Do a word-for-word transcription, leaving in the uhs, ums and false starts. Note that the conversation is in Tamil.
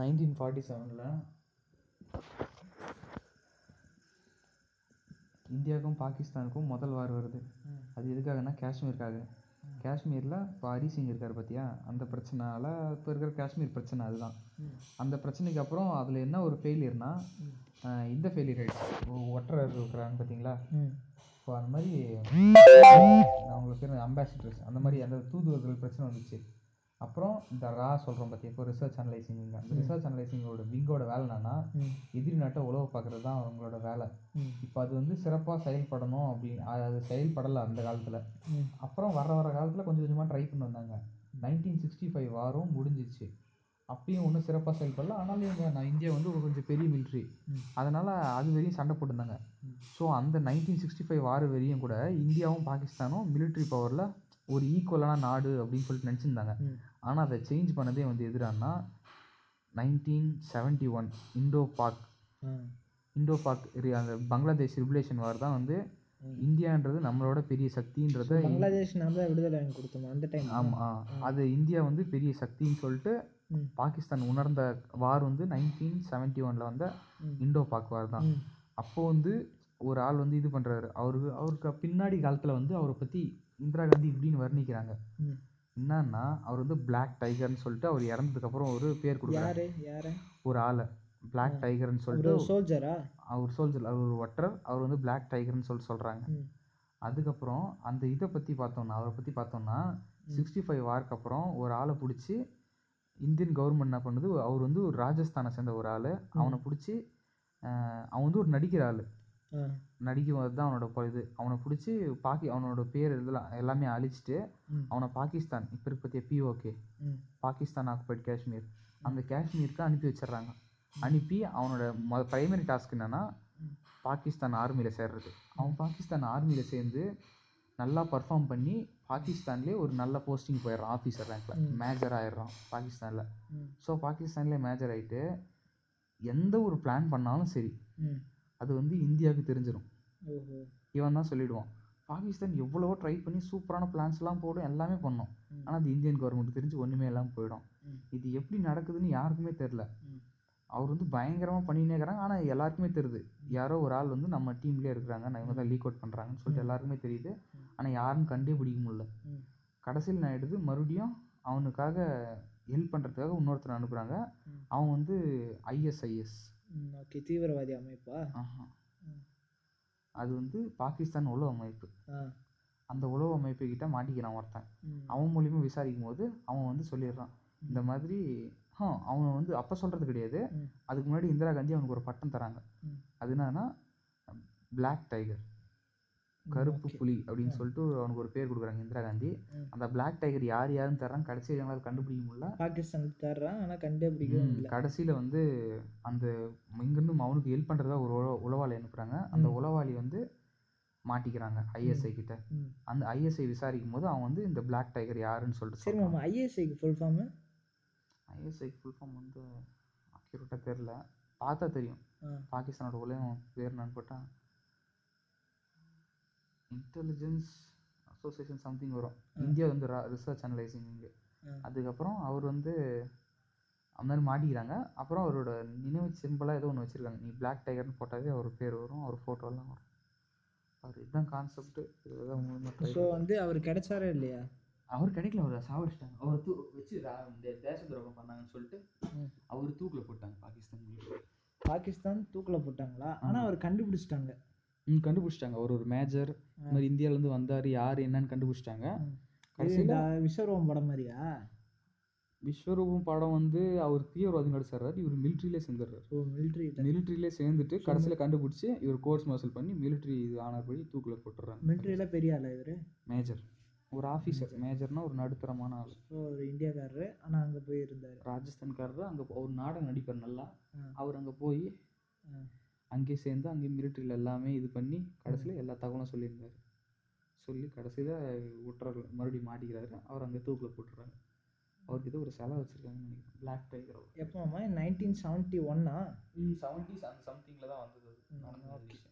நைன்டீன் ஃபார்ட்டி செவனில் இந்தியாவுக்கும் பாகிஸ்தானுக்கும் முதல் வார் வருது. அது எதுக்காகனா காஷ்மீருக்காக. காஷ்மீரில் இப்போ ஹரி சிங் இருக்கார் பார்த்தியா, அந்த பிரச்சனையால் இப்போ இருக்கிற காஷ்மீர் பிரச்சனை அதுதான். அந்த பிரச்சனைக்கு அப்புறம் அதில் என்ன ஒரு ஃபெயிலியர்னால் இந்த ஃபெயிலியர் ஆகிடுச்சு. ஒற்றர் இருக்கிறாங்க பார்த்தீங்களா, இப்போ அந்த மாதிரி அவங்களுக்கு பேர் அம்பாசிடர்ஸ், அந்த மாதிரி அந்த தூதுவர்கள் பிரச்சனை வந்துச்சு. அப்புறம் இந்த ரா சொல்கிறோம் பார்த்தியா, இப்போ ரிசர்ச் அனலைசிங் விங். அந்த ரிசர்ச் அனலைசிங்கோட விங்கோட வேலை என்னன்னா எதிரி நாட்டை உழவு பார்க்குறது தான் அவங்களோட வேலை. இப்போ அது வந்து சிறப்பாக செயல்படணும் அப்படின்னு அது செயல்படலை அந்த காலத்தில். அப்புறம் வர வர காலத்தில் கொஞ்சம் கொஞ்சமாக ட்ரை பண்ணி வந்தாங்க. நைன்டீன் சிக்ஸ்டி ஃபைவ் வாரும் முடிஞ்சிச்சு, அப்பயும் ஒன்றும் சிறப்பாக செயல்படல. ஆனாலும் இவங்க நான் இந்தியா வந்து ஒரு கொஞ்சம் பெரிய மிலிட்ரி, அதனால் அது வரையும் சண்டை போட்டுருந்தாங்க. ஸோ அந்த நைன்டீன் சிக்ஸ்டி ஃபைவ் வார் வரையும் கூட இந்தியாவும் பாகிஸ்தானும் மிலிட்ரி பவரில் ஒரு ஈக்குவலான நாடு அப்படின்னு சொல்லிட்டு நினச்சிருந்தாங்க. ஆனால் அதை சேஞ்ச் பண்ணதே வந்து எதிரானா nineteen seventy one Indo Pak Indo Pak அந்த பங்களாதேஷ் ரிபலேஷன் வார் தான் வந்து இந்தியான்றது நம்மளோட பெரிய சக்தின்றதை பங்களாதேஷ் நாம் தான் விடுதலை வாங்கி கொடுத்தோம் அந்த டைம். ஆமாம், அது இந்தியா வந்து பெரிய சக்தின்னு சொல்லிட்டு பாகிஸ்தான் உணர்ந்த வார் வந்து நைன்டீன் செவன்ட்டி ஒனில் வந்த இண்டோ பாக் வார் தான். அப்போது வந்து ஒரு ஆள் வந்து இது பண்ணுறாரு, அவருக்கு அவருக்கு பின்னாடி காலத்தில் வந்து அவரை பற்றி இந்திரா காந்தி இப்படின்னு வர்ணிக்கிறாங்க. என்னன்னா அவர் வந்து பிளாக் டைகர்னு சொல்லிட்டு அவர் இறந்ததுக்கப்புறம் ஒரு பேர் கொடுக்குறாரு ஒரு ஆளை, பிளாக் டைகர்னு சொல்லிட்டு. சோல்ஜரா? அவர் சோல்ஜர், அவர் ஒரு ஒற்றர். அவர் வந்து பிளாக் டைகர்னு சொல்லிட்டு சொல்கிறாங்க. அதுக்கப்புறம் அந்த இதை பற்றி பார்த்தோம்னா அவரை பற்றி பார்த்தோம்னா சிக்ஸ்டி ஃபைவ் வார்க்கு அப்புறம் ஒரு ஆளை பிடிச்சி இந்தியன் கவர்மெண்ட் என்ன பண்ணுது, அவர் வந்து ஒரு ராஜஸ்தானை சேர்ந்த ஒரு ஆள், அவனை பிடிச்சி அவன் வந்து ஒரு நடிக்கிற ஆள், நடிக்கும் போது தான் அவனோட இது அவனை பிடிச்சி பாக்கி அவனோட பேர் இதெல்லாம் எல்லாமே அழிச்சிட்டு அவனை பாகிஸ்தான் இப்போ இருக்க பற்றிய பிஓகே பாகிஸ்தான் ஆக்குபைட் காஷ்மீர் அந்த காஷ்மீருக்கு அனுப்பி வச்சிடுறாங்க. அனுப்பி அவனோட மொ ப்ரைமரி டாஸ்க் என்னென்னா பாகிஸ்தான் ஆர்மியில் சேர்றது. அவன் பாகிஸ்தான் ஆர்மியில் சேர்ந்து நல்லா பர்ஃபார்ம் பண்ணி பாகிஸ்தான்லேயே ஒரு நல்ல போஸ்டிங் போயிடுறான், ஆஃபீஸர் ரேங்கில் மேஜர் ஆயிடுறான் பாகிஸ்தானில். ஸோ பாகிஸ்தான்லேயே மேஜர் ஆகிட்டு எந்த ஒரு பிளான் பண்ணாலும் சரி அது வந்து இந்தியாவுக்கு தெரிஞ்சிடும். இவன் தான் சொல்லிவிடுவான். பாகிஸ்தான் எவ்வளவோ ட்ரை பண்ணி சூப்பரான பிளான்ஸ்லாம் போடும், எல்லாமே பண்ணோம். ஆனால் அது இந்தியன் கவர்மெண்ட்டுக்கு தெரிஞ்சு ஒன்றுமே இல்லாமல் போயிடும். இது எப்படி நடக்குதுன்னு யாருக்குமே தெரில. அவர் வந்து பயங்கரமாக பண்ணினே இருக்கிறாங்க, ஆனால் எல்லாருக்குமே தெரியுது. யாரோ ஒரு ஆள் வந்து நம்ம டீம்லேயே இருக்கிறாங்க, நான் இவங்க தான் லீக் அவுட் பண்ணுறாங்கன்னு சொல்லிட்டு எல்லாருக்குமே தெரியுது. ஆனால் யாரும் கண்டே பிடிக்க முடியல. கடைசியில் நான் எடுத்து மறுபடியும் அவனுக்காக ஹெல்ப் பண்ணுறதுக்காக இன்னொருத்தர் அனுப்புகிறாங்க. அவன் வந்து ஐஎஸ்ஐஎஸ் ஓகே தீவிரவாதி அமைப்பா, அது வந்து பாகிஸ்தான் உளவு அமைப்பு. அந்த உளவு அமைப்பு கிட்ட மாட்டிக்கிறான் ஒருத்தன். அவன் மூலியமா விசாரிக்கும் போது அவன் வந்து சொல்லிடுறான் இந்த மாதிரி. ஆ அவன் வந்து அப்போ சொல்கிறது கிடையாது, அதுக்கு முன்னாடி இந்திரா காந்தி அவனுக்கு ஒரு பட்டம் தராங்க. அது என்னன்னா பிளாக் டைகர், கருப்பு புலி அப்படின்னு சொல்லிட்டு அவனுக்கு ஒரு பேர் கொடுக்குறாங்க இந்திரா காந்தி. அந்த பிளாக் டைகர் யார் யாருன்னு தர்றாங்க, கடைசியில் எங்களால் கண்டுபிடிக்க முடியல. பாகிஸ்தானுக்கு தர்றான், ஆனால் கண்டுபிடிக்க கடைசியில் வந்து அந்த இங்கேருந்து அவனுக்கு ஹெல்ப் பண்ணுறதா ஒரு உள உளவாளி அனுப்புகிறாங்க. அந்த உளவாளி வந்து மாட்டிக்கிறாங்க ஐஎஸ்ஐ கிட்ட. அந்த ஐஎஸ்ஐ விசாரிக்கும் போது அவன் வந்து இந்த பிளாக் டைகர் யாருன்னு சொல்லிட்டு. சரி மாமா, ஐஎஸ்ஐக்கு ஃபுல் ஃபார்ம் ஐஎஸ்ஐக்கு ஃபுல் ஃபார்ம் வந்து அக்யூரேட்டாக தெரில, பார்த்தா தெரியும். பாகிஸ்தானோட உலகம் பேர் என்னன்னு போட்டா இன்டெலிஜென்ஸ் அசோசியேஷன் சம்திங் வரும். இந்தியா வந்து ரிசர்ச் அனலைசிங். அதுக்கப்புறம் அவர் வந்து அந்த மாதிரி மாட்டிக்கிறாங்க. அப்புறம் அவரோட நினைவு சிம்பிளாக ஏதோ ஒன்று வச்சுருக்காங்க. நீ பிளாக் டைகர்னு போட்டாவே அவர் பேர் வரும், அவர் ஃபோட்டோலாம் வரும். அவர் இதுதான் கான்செப்ட்டு, இதுதான் மூலமாக. ஸோ வந்து அவர் கிடைச்சாரா இல்லையா? அவர் கிடைக்கல, அவர் சாவடிச்சிட்டாங்க. அவர் தூ வச்சு இந்த தேச துரோகம் பண்ணாங்கன்னு சொல்லிட்டு அவர் தூக்கில் போட்டாங்க பாகிஸ்தான். பாகிஸ்தான் தூக்கில் போட்டாங்களா? ஆனால் அவர் கண்டுபிடிச்சிட்டாங்க. ம் கண்டுபிடிச்சிட்டாங்க. அவர் ஒரு மேஜர், இந்த மாதிரி இந்தியாவிலேருந்து வந்தார், யார் என்னன்னு கண்டுபிடிச்சிட்டாங்க. கடைசியில் விஸ்வரூபம் படம் மாதிரியா? விஸ்வரூபம் படம் வந்து அவர் தீவிரவாதி நடிச்சார், இவர் மிலிட்ரியிலே சேர்ந்துடுறாரு. ஓ மிலிட்ரி மிலிட்ரியிலே சேர்ந்துட்டு கடைசியில் கண்டுபிடிச்சி இவர் கோர்ஸ் மார்ஷல் பண்ணி மிலிட்ரி இது ஆனபடி தூக்கில் போட்டுறாங்க. மிலிட்ரியில பெரிய ஆள் இவர், மேஜர், ஒரு ஆஃபீஸர். மேஜர்னால் ஒரு நடுத்தரமான ஆள். ஸோ ஒரு இந்தியாக்காரரு, ஆனால் அங்கே போய் இருந்தார் ராஜஸ்தான்காரரு. அங்கே ஒரு நாடகம் நடிப்பார் நல்லா. அவர் அங்கே போய் அங்கேயே சேர்ந்து அங்கே மிலிட்ரியில் எல்லாமே இது பண்ணி கடைசியில் எல்லா தகவலும் சொல்லியிருந்தார். சொல்லி கடைசியில் ஒற்றர்கள் மறுபடியும் மாட்டிக்கிறாரு, அவர் அங்கே தூக்கில் போட்டுறாங்க. அவருக்கு ஏதோ ஒரு செலவு வச்சுருக்காங்கன்னு நினைக்கிறேன். பிளாக் டைகர் எப்போமா நைன்டீன் செவன்ட்டி ஒன்னா செவன்ட்டி சம்திங்கில் தான் வந்தது.